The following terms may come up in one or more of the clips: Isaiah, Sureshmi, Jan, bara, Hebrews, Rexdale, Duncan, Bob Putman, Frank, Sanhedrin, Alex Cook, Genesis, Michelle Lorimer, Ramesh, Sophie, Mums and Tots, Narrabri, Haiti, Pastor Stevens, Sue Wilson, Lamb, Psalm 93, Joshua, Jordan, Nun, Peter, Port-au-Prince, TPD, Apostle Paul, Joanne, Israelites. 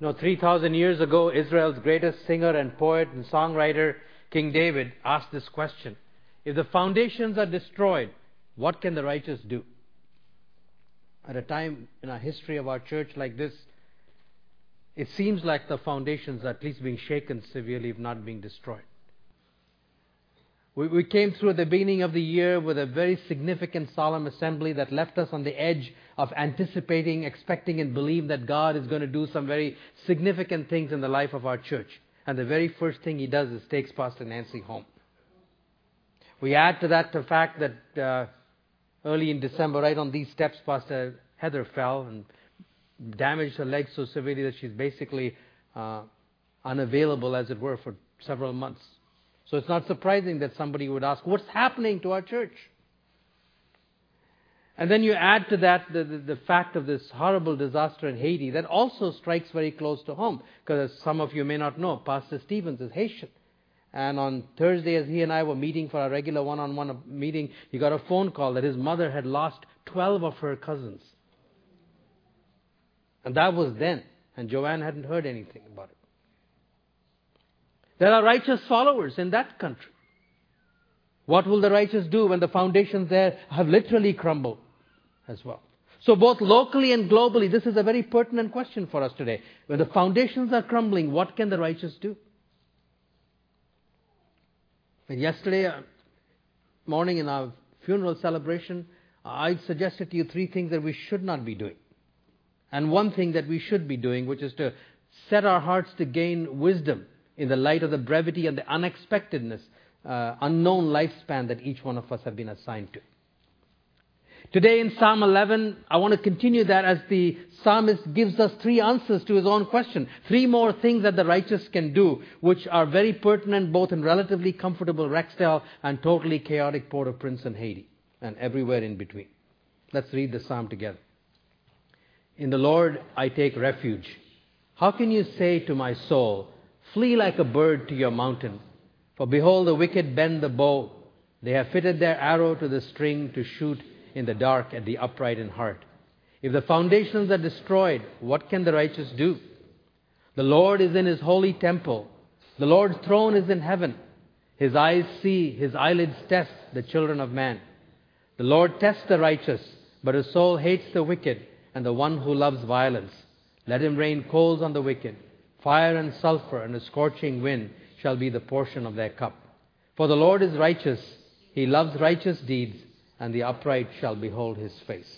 You know, 3,000 years ago, Israel's greatest singer and poet and songwriter, King David, asked this question. If the foundations are destroyed, what can the righteous do? At a time in our history of our church like this, it seems like the foundations are at least being shaken severely, if not being destroyed. We came through at the beginning of the year with a very significant solemn assembly that left us on the edge of anticipating, expecting and believing that God is going to do some very significant things in the life of our church. And the very first thing he does is takes Pastor Nancy home. We add to that the fact that early in December, right on these steps, Pastor Heather fell and damaged her leg so severely that she's basically unavailable, as it were, for several months. So it's not surprising that somebody would ask, what's happening to our church? And then you add to that the fact of this horrible disaster in Haiti that also strikes very close to home. Because as some of you may not know, Pastor Stevens is Haitian. And on Thursday, as he and I were meeting for our regular one-on-one meeting, he got a phone call that his mother had lost 12 of her cousins. And that was then. And Joanne hadn't heard anything about it. There are righteous followers in that country. What will the righteous do when the foundations there have literally crumbled as well? So both locally and globally, this is a very pertinent question for us today. When the foundations are crumbling, what can the righteous do? And yesterday morning in our funeral celebration, I suggested to you three things that we should not be doing. And one thing that we should be doing, which is to set our hearts to gain wisdom in the light of the brevity and the unexpectedness, unknown lifespan that each one of us have been assigned to. Today in Psalm 11, I want to continue that as the psalmist gives us three answers to his own question. Three more things that the righteous can do, which are very pertinent both in relatively comfortable Rexdale and totally chaotic Port-au-Prince and Haiti, and everywhere in between. Let's read the psalm together. In the Lord I take refuge. How can you say to my soul, flee like a bird to your mountain? For behold, the wicked bend the bow. They have fitted their arrow to the string to shoot in the dark at the upright in heart. If the foundations are destroyed, what can the righteous do? The Lord is in his holy temple. The Lord's throne is in heaven. His eyes see, his eyelids test the children of man. The Lord tests the righteous, but his soul hates the wicked and the one who loves violence. Let him rain coals on the wicked. Fire and sulfur and a scorching wind shall be the portion of their cup. For the Lord is righteous, he loves righteous deeds, and the upright shall behold his face.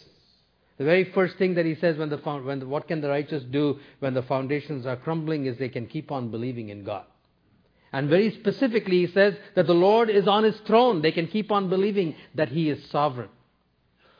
The very first thing that he says, what can the righteous do when the foundations are crumbling, is they can keep on believing in God. And very specifically he says that the Lord is on his throne. They can keep on believing that he is sovereign.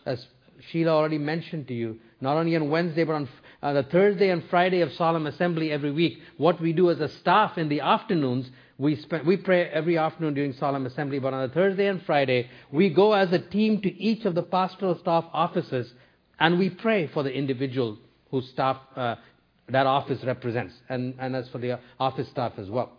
As Sheila already mentioned to you, not only on Wednesday, but on the Thursday and Friday of Solemn Assembly every week, what we do as a staff in the afternoons, we pray every afternoon during Solemn Assembly, but on the Thursday and Friday, we go as a team to each of the pastoral staff offices, and we pray for the individual whose staff that office represents, and as for the office staff as well.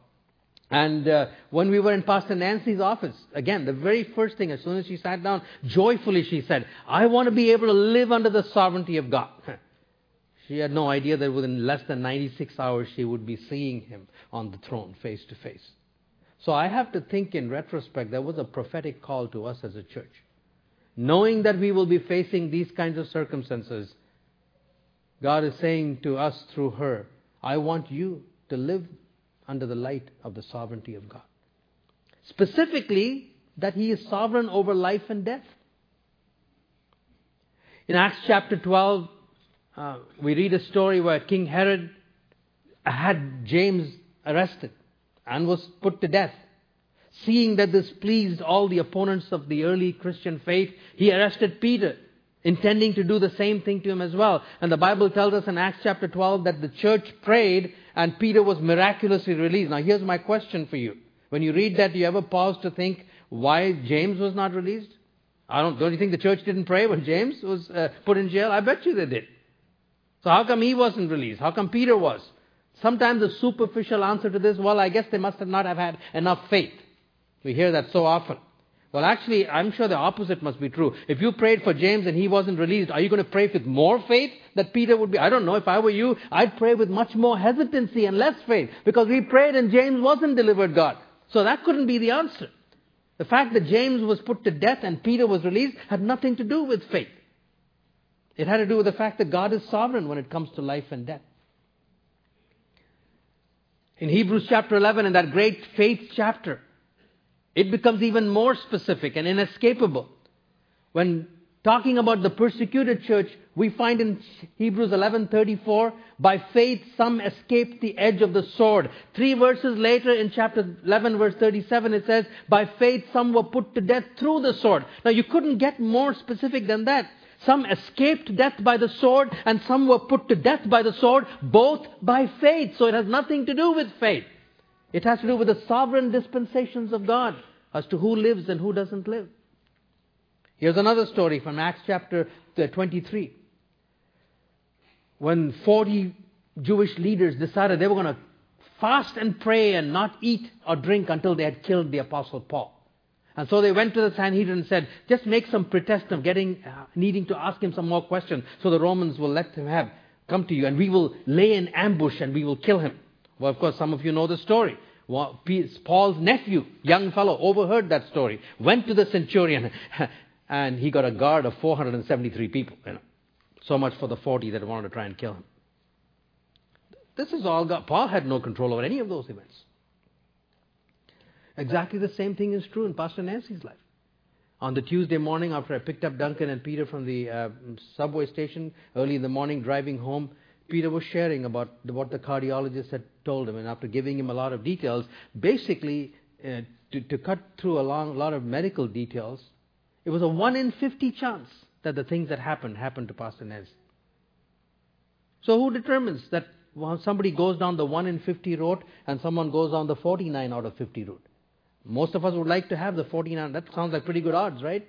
And when we were in Pastor Nancy's office, again, the very first thing, as soon as she sat down, joyfully she said, I want to be able to live under the sovereignty of God. She had no idea that within less than 96 hours she would be seeing him on the throne face to face. So I have to think in retrospect, that was a prophetic call to us as a church. Knowing that we will be facing these kinds of circumstances, God is saying to us through her, I want you to live under the light of the sovereignty of God. Specifically, that he is sovereign over life and death. In Acts chapter 12, we read a story where King Herod had James arrested and was put to death. Seeing that this pleased all the opponents of the early Christian faith, he arrested Peter, intending to do the same thing to him as well. And the Bible tells us in Acts chapter 12 that the church prayed and Peter was miraculously released. Now here's my question for you. When you read that, do you ever pause to think why James was not released? Don't you think the church didn't pray when James was put in jail? I bet you they did. So how come he wasn't released? How come Peter was? Sometimes the superficial answer to this, well, I guess they must not have had enough faith. We hear that so often. Well, actually, I'm sure the opposite must be true. If you prayed for James and he wasn't released, are you going to pray with more faith that Peter would be? I don't know. If I were you, I'd pray with much more hesitancy and less faith, because we prayed and James wasn't delivered, God. So that couldn't be the answer. The fact that James was put to death and Peter was released had nothing to do with faith. It had to do with the fact that God is sovereign when it comes to life and death. In Hebrews chapter 11, in that great faith chapter, it becomes even more specific and inescapable. When talking about the persecuted church, we find in Hebrews 11:34, by faith some escaped the edge of the sword. 3 verses later, in chapter 11, verse 37, it says, by faith some were put to death through the sword. Now, you couldn't get more specific than that. Some escaped death by the sword, and some were put to death by the sword, both by faith. So it has nothing to do with faith. It has to do with the sovereign dispensations of God as to who lives and who doesn't live. Here's another story from Acts chapter 23. When 40 Jewish leaders decided they were going to fast and pray and not eat or drink until they had killed the Apostle Paul. And so they went to the Sanhedrin and said, just make some pretext of needing to ask him some more questions, so the Romans will let him come to you, and we will lay an ambush and we will kill him. Well, of course, some of you know the story. Paul's nephew, young fellow, overheard that story, went to the centurion, and he got a guard of 473 people. So much for the 40 that wanted to try and kill him. This is all God. Paul had no control over any of those events. Exactly the same thing is true in Pastor Nancy's life. On the Tuesday morning, after I picked up Duncan and Peter from the subway station, early in the morning, driving home, Peter was sharing about what the cardiologist had told him. And after giving him a lot of details, basically, to cut through a lot of medical details, it was a 1 in 50 chance that the things that happened to Pastor Nancy. So who determines that somebody goes down the 1 in 50 route and someone goes down the 49 out of 50 route? Most of us would like to have the 49. That sounds like pretty good odds, right?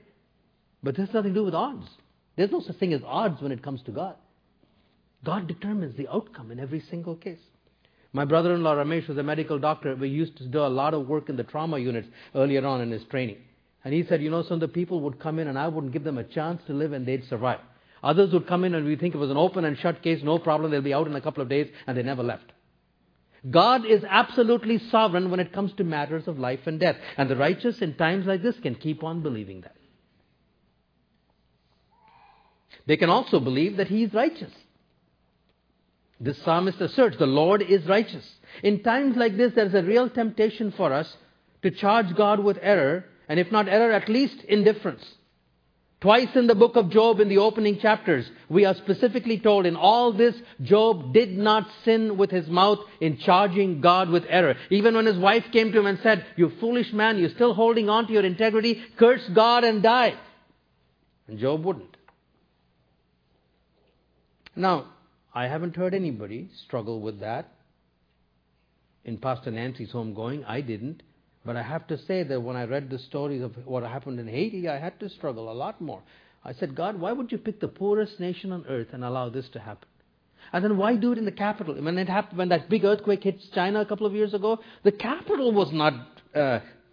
But this has nothing to do with odds. There's no such thing as odds when it comes to God. God determines the outcome in every single case. My brother-in-law Ramesh was a medical doctor. We used to do a lot of work in the trauma units earlier on in his training. And he said, some of the people would come in and I wouldn't give them a chance to live and they'd survive. Others would come in and we think it was an open and shut case, no problem, they'll be out in a couple of days, and they never left. God is absolutely sovereign when it comes to matters of life and death. And the righteous in times like this can keep on believing that. They can also believe that he is righteous. The psalmist asserts, the Lord is righteous. In times like this, there's a real temptation for us to charge God with error, and if not error, at least indifference. Twice in the book of Job, in the opening chapters, we are specifically told, in all this, Job did not sin with his mouth in charging God with error. Even when his wife came to him and said, you foolish man, you're still holding on to your integrity, curse God and die. And Job wouldn't. Now, I haven't heard anybody struggle with that. In Pastor Nancy's homegoing, I didn't. But I have to say that when I read the stories of what happened in Haiti, I had to struggle a lot more. I said, God, why would you pick the poorest nation on earth and allow this to happen? And then why do it in the capital? When that big earthquake hit China a couple of years ago, the capital was not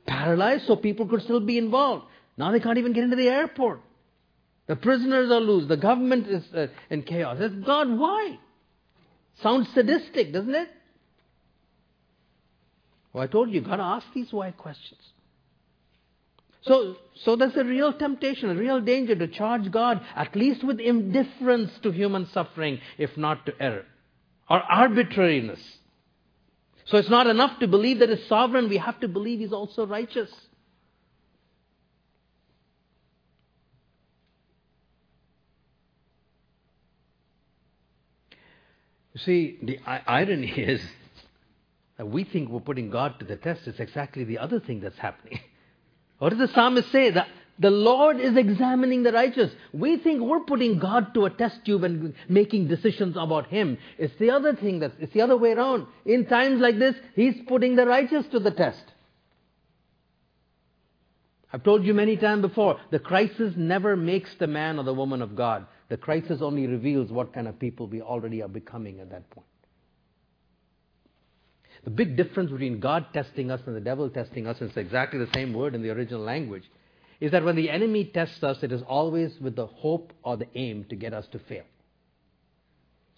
paralyzed, so people could still be involved. Now they can't even get into the airport. The prisoners are loose. The government is in chaos. God, why? Sounds sadistic, doesn't it? Well, I told you, you've got to ask these why questions. So there's a real temptation, a real danger to charge God, at least with indifference to human suffering, if not to error, or arbitrariness. So it's not enough to believe that he's sovereign. We have to believe he's also righteous. You see, the irony is that we think we're putting God to the test. It's exactly the other thing that's happening. What does the psalmist say? That the Lord is examining the righteous. We think we're putting God to a test tube and making decisions about him. It's the other thing. It's the other way around. In times like this, he's putting the righteous to the test. I've told you many times before, the crisis never makes the man or the woman of God. The crisis only reveals what kind of people we already are becoming at that point. The big difference between God testing us and the devil testing us, and it's exactly the same word in the original language, is that when the enemy tests us, it is always with the hope or the aim to get us to fail.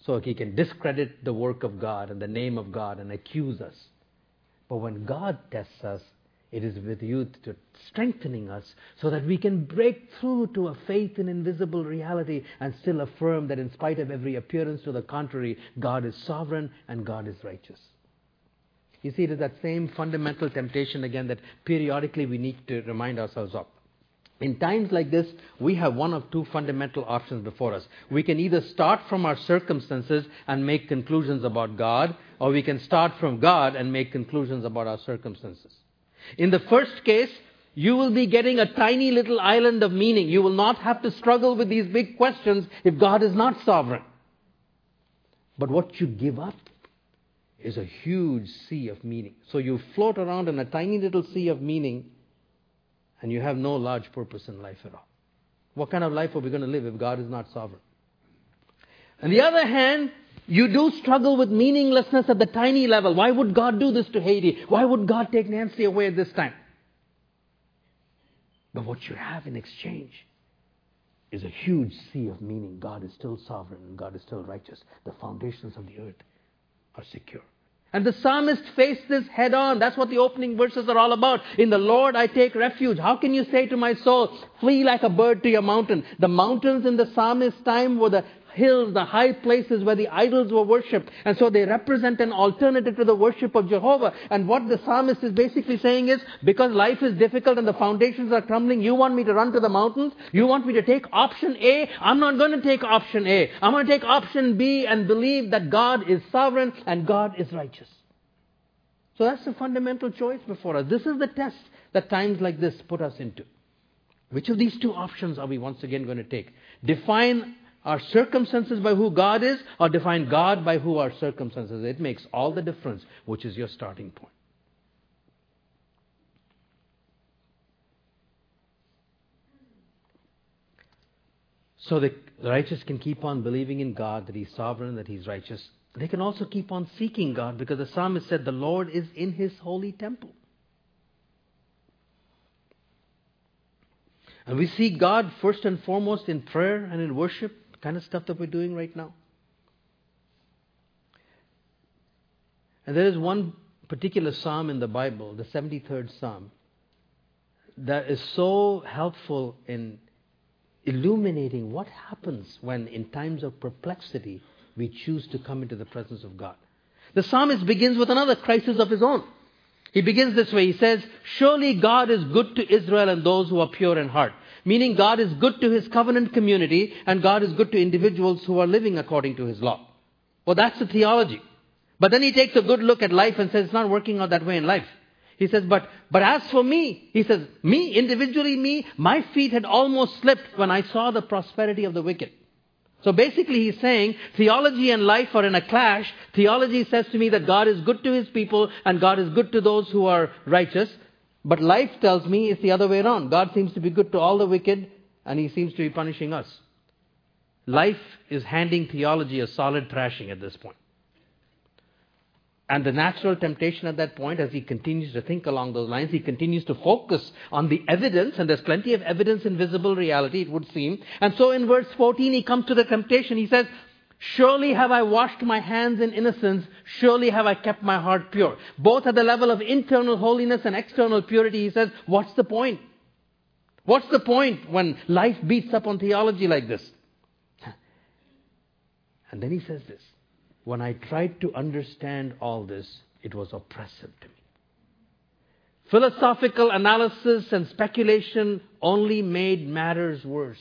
So he can discredit the work of God and the name of God and accuse us. But when God tests us, it is with youth to strengthening us so that we can break through to a faith in invisible reality and still affirm that in spite of every appearance to the contrary, God is sovereign and God is righteous. You see, it is that same fundamental temptation again that periodically we need to remind ourselves of. In times like this, we have one of two fundamental options before us. We can either start from our circumstances and make conclusions about God, or we can start from God and make conclusions about our circumstances. In the first case, you will be getting a tiny little island of meaning. You will not have to struggle with these big questions if God is not sovereign. But what you give up is a huge sea of meaning. So you float around in a tiny little sea of meaning and you have no large purpose in life at all. What kind of life are we going to live if God is not sovereign? On the other hand, you do struggle with meaninglessness at the tiny level. Why would God do this to Haiti? Why would God take Nancy away at this time? But what you have in exchange is a huge sea of meaning. God is still sovereign and God is still righteous. The foundations of the earth are secure. And the psalmist faced this head on. That's what the opening verses are all about. In the Lord I take refuge. How can you say to my soul, flee like a bird to your mountain? The mountains in the psalmist's time were the hills, the high places where the idols were worshipped. And so they represent an alternative to the worship of Jehovah. And what the psalmist is basically saying is, because life is difficult and the foundations are crumbling, you want me to run to the mountains? You want me to take option A? I'm not going to take option A. I'm going to take option B and believe that God is sovereign and God is righteous. So that's the fundamental choice before us. This is the test that times like this put us into. Which of these two options are we once again going to take? Define our circumstances by who God is, or define God by who our circumstances. It makes all the difference, which is your starting point. So the righteous can keep on believing in God, that He's sovereign, that He's righteous. They can also keep on seeking God, because the psalmist said, the Lord is in His holy temple. And we seek God first and foremost in prayer and in worship, the kind of stuff that we're doing right now. And there is one particular psalm in the Bible, the 73rd Psalm, that is so helpful in illuminating what happens when in times of perplexity we choose to come into the presence of God. The psalmist begins with another crisis of his own. He begins this way. He says, surely God is good to Israel and those who are pure in heart. Meaning God is good to His covenant community and God is good to individuals who are living according to His law. Well, that's the theology. But then he takes a good look at life and says, it's not working out that way in life. He says, but as for me, he says, me, individually me, my feet had almost slipped when I saw the prosperity of the wicked. So basically he's saying theology and life are in a clash. Theology says to me that God is good to His people and God is good to those who are righteous. But life tells me it's the other way around. God seems to be good to all the wicked and He seems to be punishing us. Life is handing theology a solid thrashing at this point. And the natural temptation at that point, as he continues to think along those lines, he continues to focus on the evidence, and there's plenty of evidence in visible reality, it would seem. And so in verse 14, he comes to the temptation. He says, surely have I washed my hands in innocence. Surely have I kept my heart pure. Both at the level of internal holiness and external purity, he says, what's the point? What's the point when life beats up on theology like this? And then he says this. When I tried to understand all this, it was oppressive to me. Philosophical analysis and speculation only made matters worse.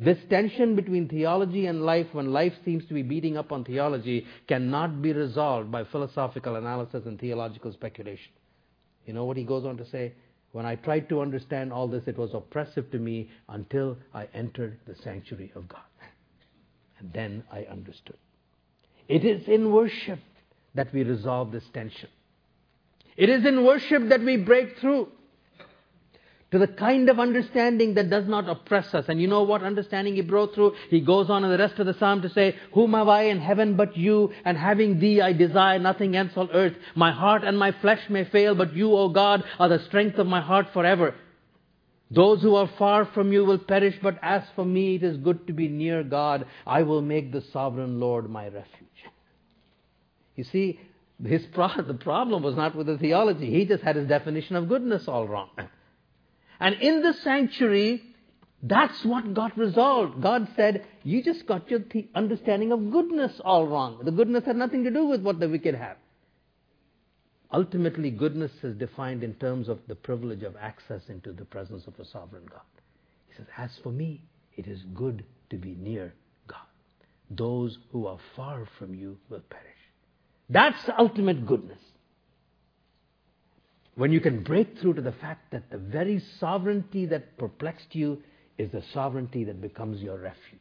This tension between theology and life, when life seems to be beating up on theology, cannot be resolved by philosophical analysis and theological speculation. You know what he goes on to say? When I tried to understand all this, it was oppressive to me until I entered the sanctuary of God. And then I understood. It is in worship that we resolve this tension. It is in worship that we break through to the kind of understanding that does not oppress us. And you know what understanding he broke through? He goes on in the rest of the psalm to say, whom have I in heaven but you, and having thee I desire nothing else on earth. My heart and my flesh may fail, but you, O God, are the strength of my heart forever. Those who are far from you will perish, but as for me, it is good to be near God. I will make the sovereign Lord my refuge. You see, the problem was not with the theology. He just had his definition of goodness all wrong. And in the sanctuary, that's what got resolved. God said, you just got your understanding of goodness all wrong. The goodness had nothing to do with what the wicked have. Ultimately, goodness is defined in terms of the privilege of access into the presence of a sovereign God. He says, as for me, it is good to be near God. Those who are far from you will perish. That's ultimate goodness. When you can break through to the fact that the very sovereignty that perplexed you is the sovereignty that becomes your refuge.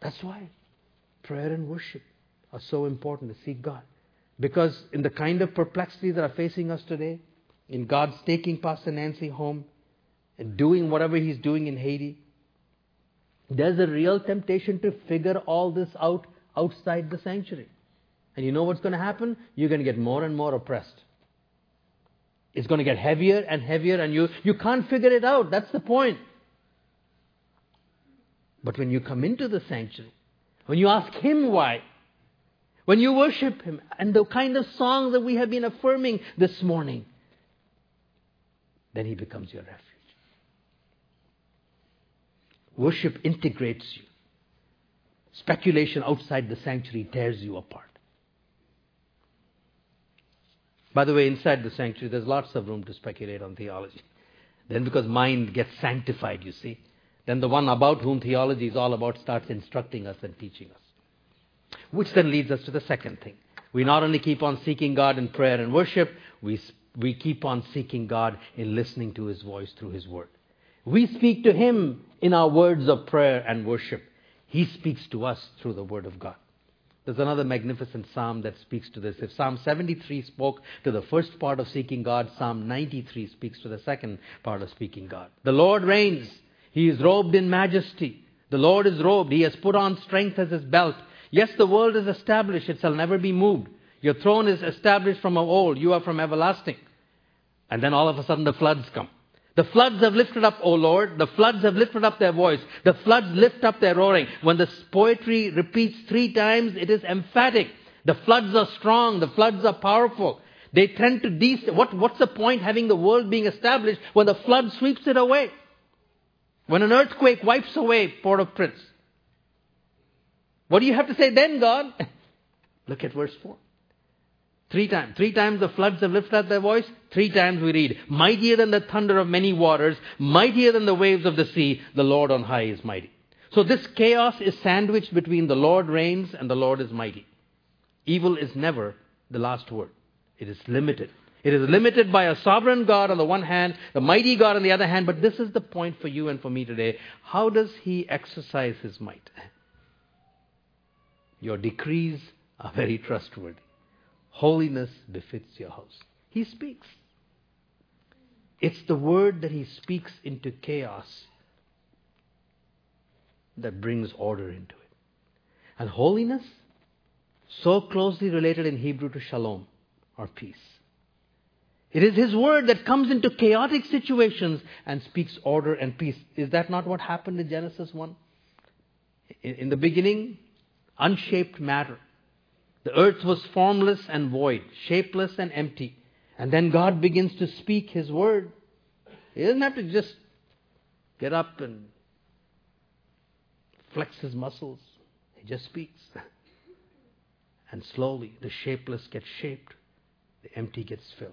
That's why prayer and worship are so important, to seek God. Because in the kind of perplexities that are facing us today, in God's taking Pastor Nancy home and doing whatever He's doing in Haiti, there's a real temptation to figure all this out outside the sanctuary. And you know what's going to happen? You're going to get more and more oppressed. It's going to get heavier and heavier, and you can't figure it out. That's the point. But when you come into the sanctuary, when you ask Him why, when you worship Him, and the kind of songs that we have been affirming this morning, then He becomes your refuge. Worship integrates you. Speculation outside the sanctuary tears you apart. By the way, inside the sanctuary, there's lots of room to speculate on theology. Then because mind gets sanctified, you see, then the one about whom theology is all about starts instructing us and teaching us. Which then leads us to the second thing. We not only keep on seeking God in prayer and worship, we keep on seeking God in listening to His voice through His word. We speak to Him in our words of prayer and worship. He speaks to us through the word of God. There's another magnificent psalm that speaks to this. If Psalm 73 spoke to the first part of seeking God, Psalm 93 speaks to the second part of seeking God. The Lord reigns. He is robed in majesty. The Lord is robed. He has put on strength as His belt. Yes, the world is established. It shall never be moved. Your throne is established from of old. You are from everlasting. And then all of a sudden the floods come. The floods have lifted up, O Lord. The floods have lifted up their voice. The floods lift up their roaring. When the poetry repeats three times, it is emphatic. The floods are strong. The floods are powerful. They tend to what's the point having the world being established when the flood sweeps it away? When an earthquake wipes away Port-au-Prince. What do you have to say then, God? Look at verse 4. Three times the floods have lifted up their voice. Three times we read, mightier than the thunder of many waters, mightier than the waves of the sea, the Lord on high is mighty. So this chaos is sandwiched between the Lord reigns and the Lord is mighty. Evil is never the last word. It is limited. It is limited by a sovereign God on the one hand, the mighty God on the other hand. But this is the point for you and for me today. How does He exercise His might? Your decrees are very trustworthy. Holiness befits your house. He speaks. It's the word that He speaks into chaos that brings order into it. And holiness, so closely related in Hebrew to shalom, or peace. It is His word that comes into chaotic situations and speaks order and peace. Is that not what happened in Genesis 1? In the beginning, unshaped matter. The earth was formless and void, shapeless and empty. And then God begins to speak His word. He doesn't have to just get up and flex His muscles. He just speaks. And slowly the shapeless gets shaped. The empty gets filled.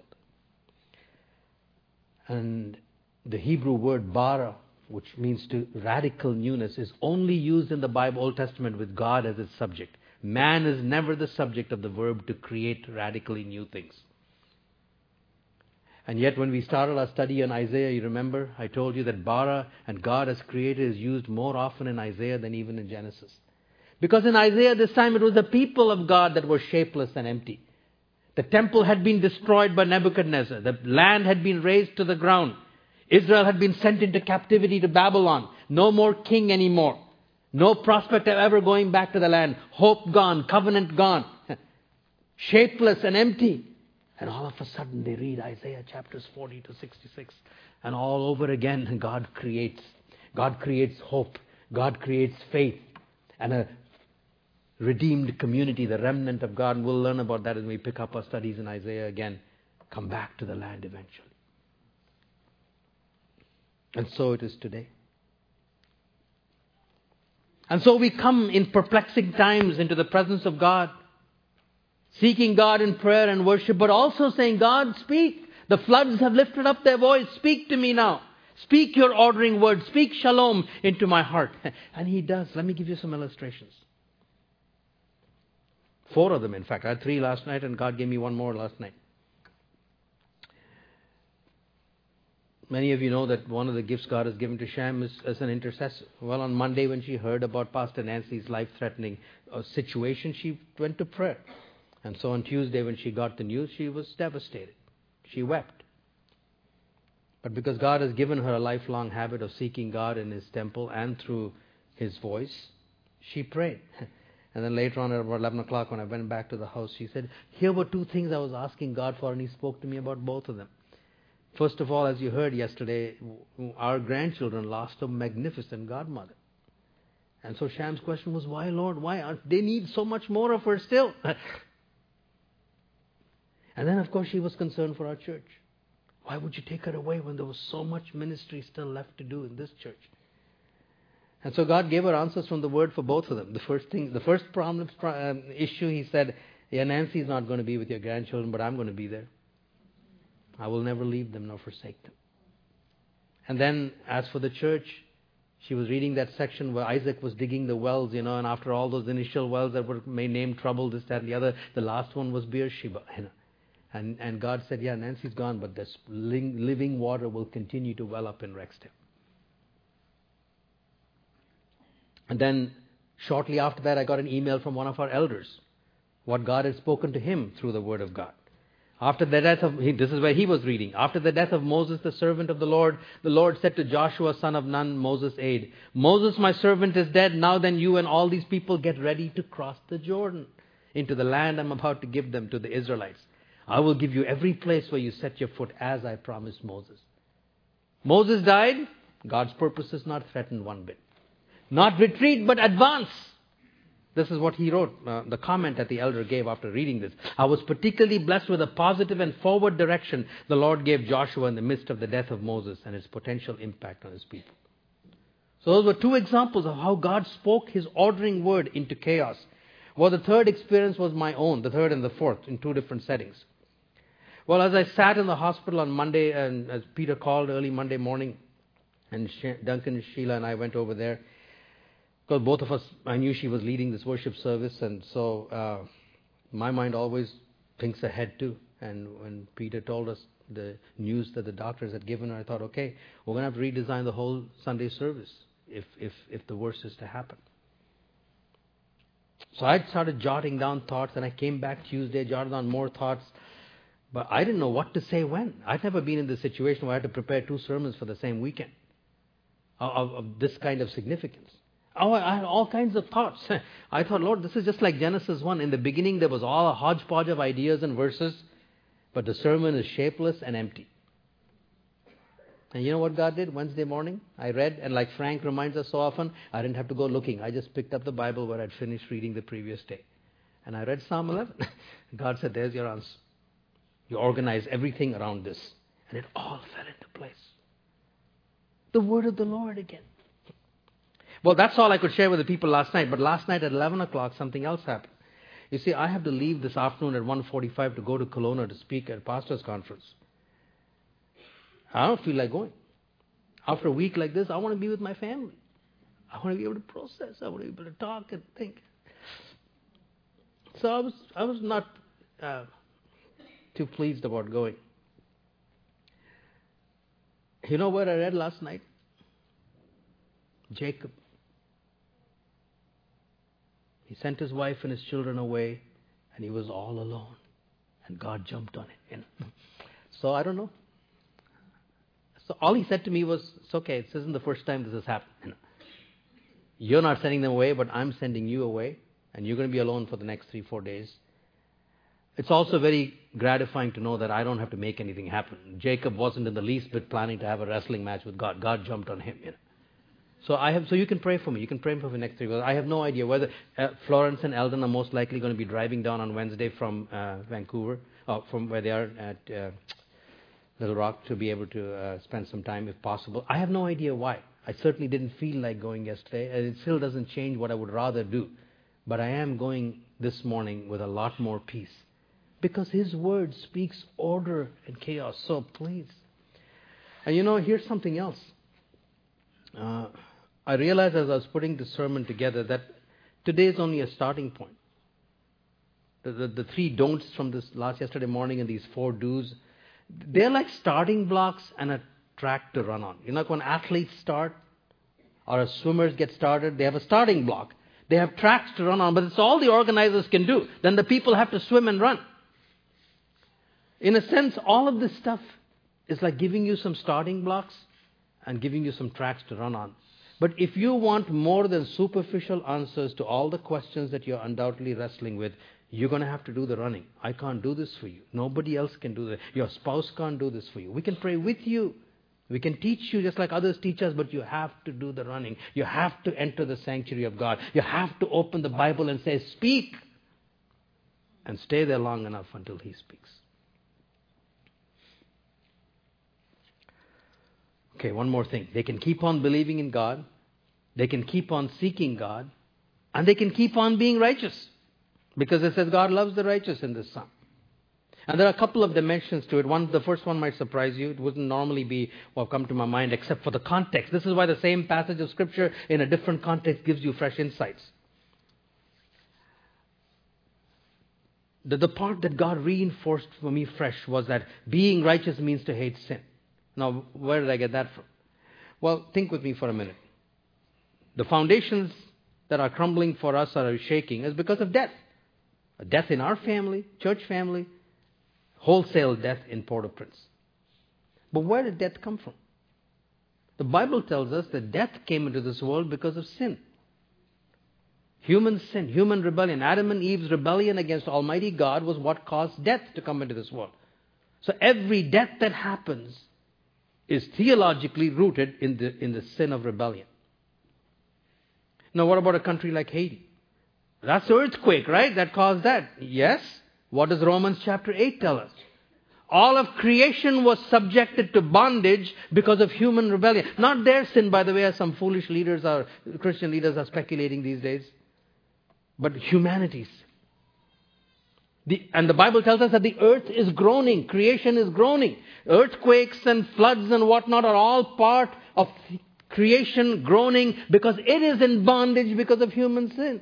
And the Hebrew word bara, which means to radical newness, is only used in the Bible, Old Testament, with God as its subject. Man is never the subject of the verb to create radically new things. And yet when we started our study on Isaiah, you remember, I told you that bara and God as creator is used more often in Isaiah than even in Genesis. Because in Isaiah this time it was the people of God that were shapeless and empty. The temple had been destroyed by Nebuchadnezzar. The land had been razed to the ground. Israel had been sent into captivity to Babylon. No more king anymore. No prospect of ever going back to the land. Hope gone, covenant gone, shapeless and empty. And all of a sudden they read Isaiah chapters 40 to 66. And all over again God creates. God creates hope. God creates faith. And a redeemed community, the remnant of God. And we'll learn about that as we pick up our studies in Isaiah again. Come back to the land eventually. And so it is today. And so we come in perplexing times into the presence of God, seeking God in prayer and worship, but also saying, God, speak. The floods have lifted up their voice. Speak to me now. Speak your ordering word. Speak shalom into my heart. And he does. Let me give you some illustrations. 4 of them, in fact. I had 3 last night and God gave me one more last night. Many of you know that one of the gifts God has given to Sham is as an intercessor. Well, on Monday when she heard about Pastor Nancy's life-threatening situation, she went to prayer. And so on Tuesday when she got the news, she was devastated. She wept. But because God has given her a lifelong habit of seeking God in His temple and through His voice, she prayed. And then later on at about 11 o'clock when I went back to the house, she said, here were 2 things I was asking God for and He spoke to me about both of them. First of all, as you heard yesterday, our grandchildren lost a magnificent godmother. And so Sham's question was, why, Lord? Why? They need so much more of her still. And then, of course, she was concerned for our church. Why would you take her away when there was so much ministry still left to do in this church? And so God gave her answers from the Word for both of them. The first issue, He said, yeah, Nancy's not going to be with your grandchildren, but I'm going to be there. I will never leave them nor forsake them. And then, as for the church, she was reading that section where Isaac was digging the wells, and after all those initial wells that were named trouble, this, that, and the other, the last one was Beersheba. And God said, yeah, Nancy's gone, but this living water will continue to well up in Rexdale. And then, shortly after that, I got an email from one of our elders, what God had spoken to him through the Word of God. After the death of, this is where he was reading. After the death of Moses, the servant of the Lord said to Joshua, son of Nun, Moses' aide, Moses, my servant, is dead. Now then you and all these people get ready to cross the Jordan into the land I'm about to give them to the Israelites. I will give you every place where you set your foot as I promised Moses. Moses died. God's purpose is not threatened one bit. Not retreat, but advance. This is what he wrote, the comment that the elder gave after reading this. I was particularly blessed with a positive and forward direction the Lord gave Joshua in the midst of the death of Moses and its potential impact on his people. So those were 2 examples of how God spoke His ordering word into chaos. Well, the third experience was my own, the third and the fourth, in 2 different settings. Well, as I sat in the hospital on Monday, and as Peter called early Monday morning, and Duncan, Sheila, and I went over there, because both of us, I knew she was leading this worship service, and so my mind always thinks ahead too. And when Peter told us the news that the doctors had given her, I thought, okay, we're going to have to redesign the whole Sunday service if the worst is to happen. So I started jotting down thoughts, and I came back Tuesday, jotted down more thoughts, but I didn't know what to say when. I'd never been in this situation where I had to prepare 2 sermons for the same weekend of this kind of significance. Oh, I had all kinds of thoughts. I thought, Lord, this is just like Genesis 1. In the beginning, there was all a hodgepodge of ideas and verses, but the sermon is shapeless and empty. And you know what God did? Wednesday morning, I read, and like Frank reminds us so often, I didn't have to go looking. I just picked up the Bible where I'd finished reading the previous day. And I read Psalm 11. God said, there's your answer. You organize everything around this. And it all fell into place. The word of the Lord again. Well, that's all I could share with the people last night. But last night at 11 o'clock, something else happened. You see, I have to leave this afternoon at 1:45 to go to Kelowna to speak at a pastor's conference. I don't feel like going. After a week like this, I want to be with my family. I want to be able to process. I want to be able to talk and think. So I was not too pleased about going. You know what I read last night? Jacob. He sent his wife and his children away, and he was all alone. And God jumped on it. So I don't know. So all he said to me was, it's okay, this isn't the first time this has happened. You're not sending them away, but I'm sending you away, and you're going to be alone for the next 3-4 days. It's also very gratifying to know that I don't have to make anything happen. Jacob wasn't in the least bit planning to have a wrestling match with God. God jumped on him. You know. So you can pray for me. You can pray for the next 3 weeks. I have no idea whether Florence and Eldon are most likely going to be driving down on Wednesday from Vancouver, or from where they are at Little Rock, to be able to spend some time if possible. I have no idea why. I certainly didn't feel like going yesterday, and it still doesn't change what I would rather do. But I am going this morning with a lot more peace, because His Word speaks order and chaos. So please. And here's something else. I realized as I was putting the sermon together that today is only a starting point. The 3 don'ts from this last yesterday morning and these 4 do's, they're like starting blocks and a track to run on. Like when athletes start or as swimmers get started, they have a starting block. They have tracks to run on, but it's all the organizers can do. Then the people have to swim and run. In a sense, all of this stuff is like giving you some starting blocks and giving you some tracks to run on. But if you want more than superficial answers to all the questions that you're undoubtedly wrestling with, you're going to have to do the running. I can't do this for you. Nobody else can do this. Your spouse can't do this for you. We can pray with you. We can teach you just like others teach us, but you have to do the running. You have to enter the sanctuary of God. You have to open the Bible and say, "Speak," and stay there long enough until He speaks. Okay, one more thing. They can keep on believing in God. They can keep on seeking God. And they can keep on being righteous, because it says God loves the righteous in this psalm. And there are a couple of dimensions to it. The first one might surprise you. It wouldn't normally be what come to my mind except for the context. This is why the same passage of Scripture in a different context gives you fresh insights. The part that God reinforced for me fresh was that being righteous means to hate sin. Now, where did I get that from? Well, think with me for a minute. The foundations that are crumbling for us or shaking is because of death. A death in our family, church family. Wholesale death in Port-au-Prince. But where did death come from? The Bible tells us that death came into this world because of sin. Human sin, human rebellion. Adam and Eve's rebellion against Almighty God was what caused death to come into this world. So every death that happens is theologically rooted in the sin of rebellion. Now what about a country like Haiti? That's earthquake, right? That caused that. Yes. What does Romans chapter 8 tell us? All of creation was subjected to bondage because of human rebellion. Not their sin, by the way, as some foolish leaders or Christian leaders are speculating these days. But humanity's. And the Bible tells us that the earth is groaning. Creation is groaning. Earthquakes and floods and whatnot are all part of creation groaning because it is in bondage because of human sin.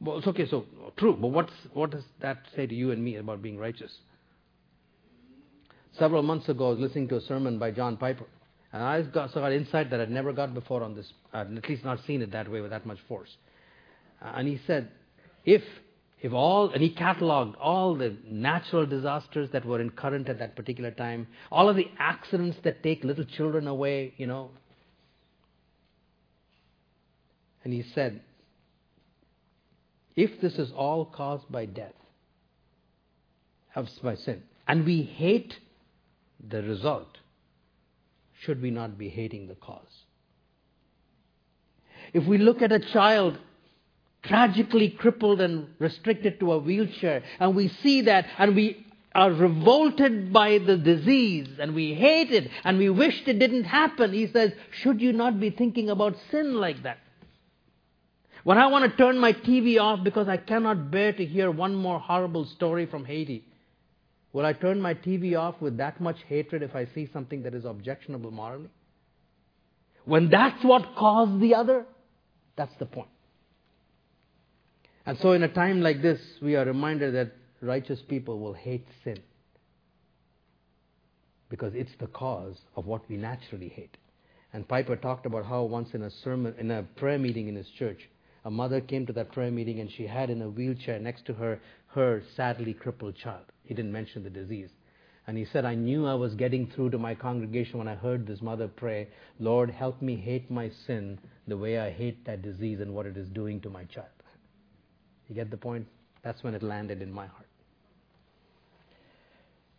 Well, it's okay, so true, but what does that say to you and me about being righteous? Several months ago, I was listening to a sermon by John Piper, and I got insight that I'd never got before on this, at least not seen it that way with that much force. And he said, and he catalogued all the natural disasters that were in current at that particular time, all of the accidents that take little children away, And he said, if this is all caused by death, by sin, and we hate the result, should we not be hating the cause? If we look at a child tragically crippled and restricted to a wheelchair, and we see that, and we are revolted by the disease, and we hate it, and we wish it didn't happen, he says, should you not be thinking about sin like that? When I want to turn my TV off because I cannot bear to hear one more horrible story from Haiti, will I turn my TV off with that much hatred if I see something that is objectionable morally? When that's what caused the other, that's the point. And so in a time like this, we are reminded that righteous people will hate sin because it's the cause of what we naturally hate. And Piper talked about how once in a prayer meeting in his church, a mother came to that prayer meeting and she had in a wheelchair next to her sadly crippled child. He didn't mention the disease. And he said, I knew I was getting through to my congregation when I heard this mother pray, Lord, help me hate my sin the way I hate that disease and what it is doing to my child. You get the point? That's when it landed in my heart.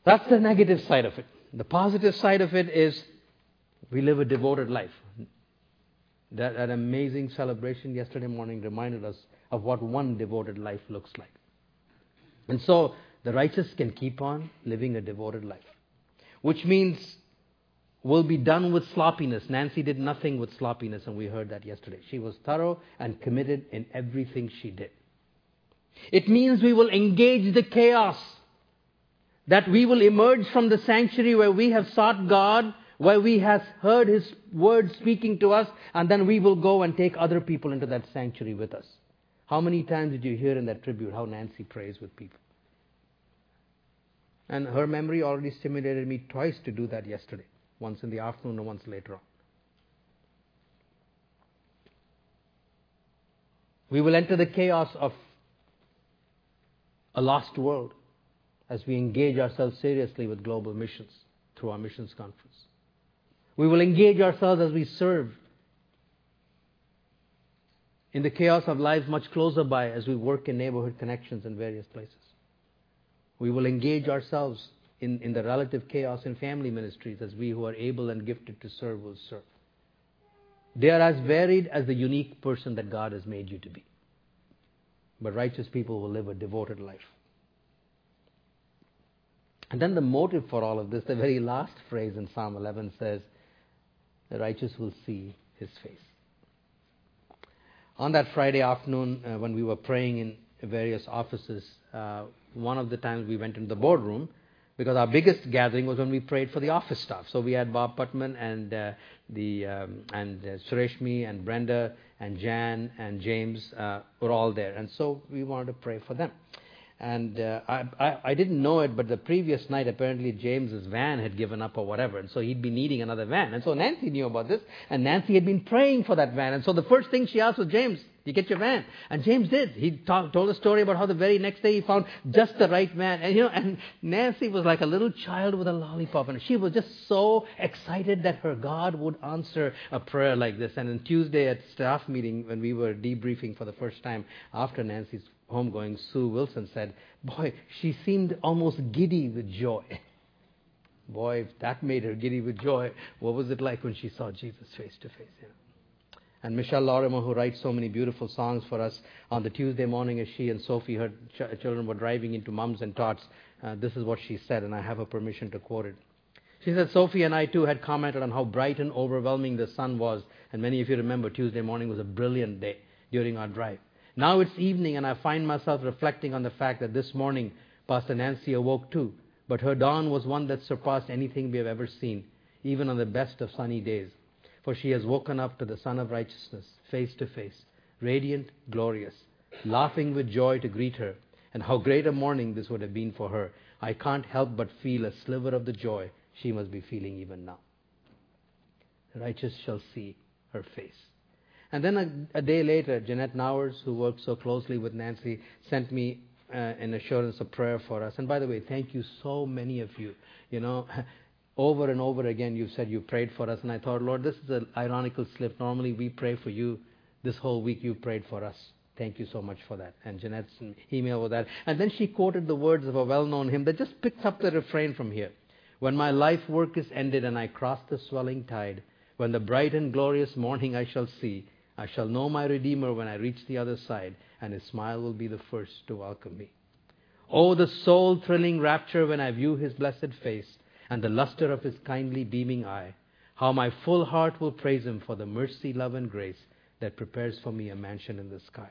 That's the negative side of it. The positive side of it is we live a devoted life. That amazing celebration yesterday morning reminded us of what one devoted life looks like. And so the righteous can keep on living a devoted life, which means we'll be done with sloppiness. Nancy did nothing with sloppiness, and we heard that yesterday. She was thorough and committed in everything she did. It means we will engage the chaos, that we will emerge from the sanctuary where we have sought God, where we have heard His word speaking to us, and then we will go and take other people into that sanctuary with us. How many times did you hear in that tribute how Nancy prays with people? And her memory already stimulated me twice to do that yesterday. Once in the afternoon and once later on. We will enter the chaos of a lost world as we engage ourselves seriously with global missions through our missions conference. We will engage ourselves as we serve in the chaos of lives much closer by as we work in neighborhood connections in various places. We will engage ourselves in the relative chaos in family ministries as we who are able and gifted to serve will serve. They are as varied as the unique person that God has made you to be. But righteous people will live a devoted life. And then the motive for all of this, the very last phrase in Psalm 11 says, the righteous will see His face. On that Friday afternoon when we were praying in various offices, one of the times we went into the boardroom, because our biggest gathering was when we prayed for the office staff. So we had Bob Putman and Sureshmi and Brenda and Jan and James were all there. And so we wanted to pray for them. And I didn't know it, but the previous night apparently James's van had given up or whatever. And so he'd be needing another van. And so Nancy knew about this. And Nancy had been praying for that van. And so the first thing she asked was, James, you get your van. And James did. He told a story about how the very next day he found just the right van. And Nancy was like a little child with a lollipop, and she was just so excited that her God would answer a prayer like this. And on Tuesday at staff meeting, when we were debriefing for the first time after Nancy's homegoing, Sue Wilson said, boy, she seemed almost giddy with joy. Boy, if that made her giddy with joy, what was it like when she saw Jesus face to face? And Michelle Lorimer, who writes so many beautiful songs for us, on the Tuesday morning as she and Sophie, her children, were driving into Mums and Tots, this is what she said, and I have her permission to quote it. She said, Sophie and I too had commented on how bright and overwhelming the sun was, and many of you remember Tuesday morning was a brilliant day during our drive. Now it's evening, and I find myself reflecting on the fact that this morning Pastor Nancy awoke too, but her dawn was one that surpassed anything we have ever seen, even on the best of sunny days. For she has woken up to the Son of Righteousness, face to face, radiant, glorious, laughing with joy to greet her. And how great a morning this would have been for her. I can't help but feel a sliver of the joy she must be feeling even now. The righteous shall see her face. And then a day later, Jeanette Nowers, who worked so closely with Nancy, sent me an assurance of prayer for us. And by the way, thank you so many of you. Over and over again, you've said you prayed for us. And I thought, Lord, this is an ironical slip. Normally, we pray for you. This whole week, you prayed for us. Thank you so much for that. And Jeanette's email with that. And then she quoted the words of a well-known hymn that just picks up the refrain from here. When my life work is ended and I cross the swelling tide, when the bright and glorious morning I shall see, I shall know my Redeemer when I reach the other side, and His smile will be the first to welcome me. Oh, the soul-thrilling rapture when I view His blessed face, and the luster of His kindly beaming eye, how my full heart will praise Him for the mercy, love, and grace that prepares for me a mansion in the sky.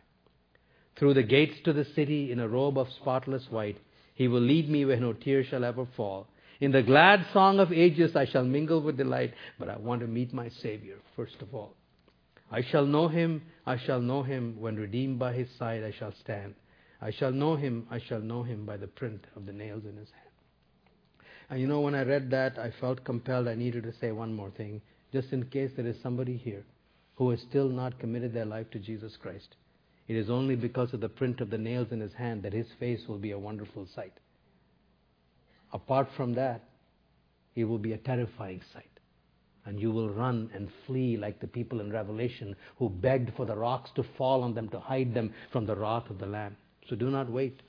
Through the gates to the city in a robe of spotless white, He will lead me where no tear shall ever fall. In the glad song of ages I shall mingle with delight, but I want to meet my Savior first of all. I shall know Him, when redeemed by His side I shall stand. I shall know Him by the print of the nails in His hand. And when I read that, I felt compelled I needed to say one more thing, just in case there is somebody here who has still not committed their life to Jesus Christ. It is only because of the print of the nails in His hand that His face will be a wonderful sight. Apart from that, it will be a terrifying sight. And you will run and flee like the people in Revelation who begged for the rocks to fall on them to hide them from the wrath of the Lamb. So do not wait,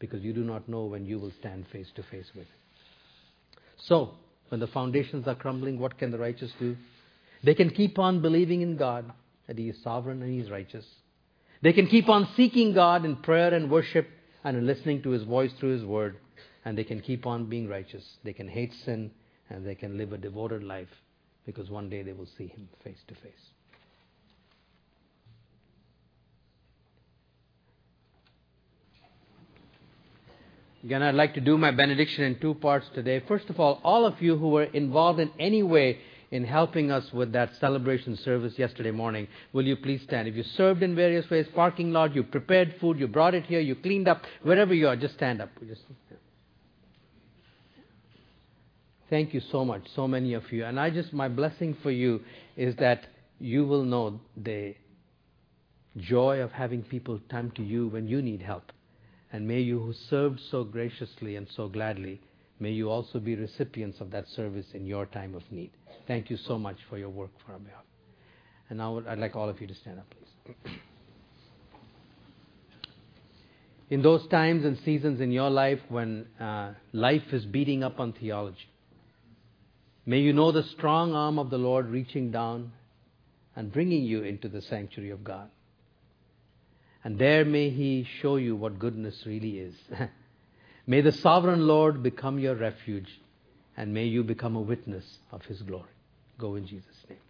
because you do not know when you will stand face to face with it. So, when the foundations are crumbling, what can the righteous do? They can keep on believing in God, that He is sovereign and He is righteous. They can keep on seeking God in prayer and worship and in listening to His voice through His word. And they can keep on being righteous. They can hate sin and they can live a devoted life, because one day they will see Him face to face. Again, I'd like to do my benediction in two parts today. First of all of you who were involved in any way in helping us with that celebration service yesterday morning, will you please stand? If you served in various ways, parking lot, you prepared food, you brought it here, you cleaned up, wherever you are, just stand up. Thank you so much, so many of you. And my blessing for you is that you will know the joy of having people come to you when you need help. And may you, who served so graciously and so gladly, may you also be recipients of that service in your time of need. Thank you so much for your work for our behalf. And now I'd like all of you to stand up, please. In those times and seasons in your life when life is beating up on theology, may you know the strong arm of the Lord reaching down and bringing you into the sanctuary of God. And there may He show you what goodness really is. May the sovereign Lord become your refuge, and may you become a witness of His glory. Go in Jesus' name.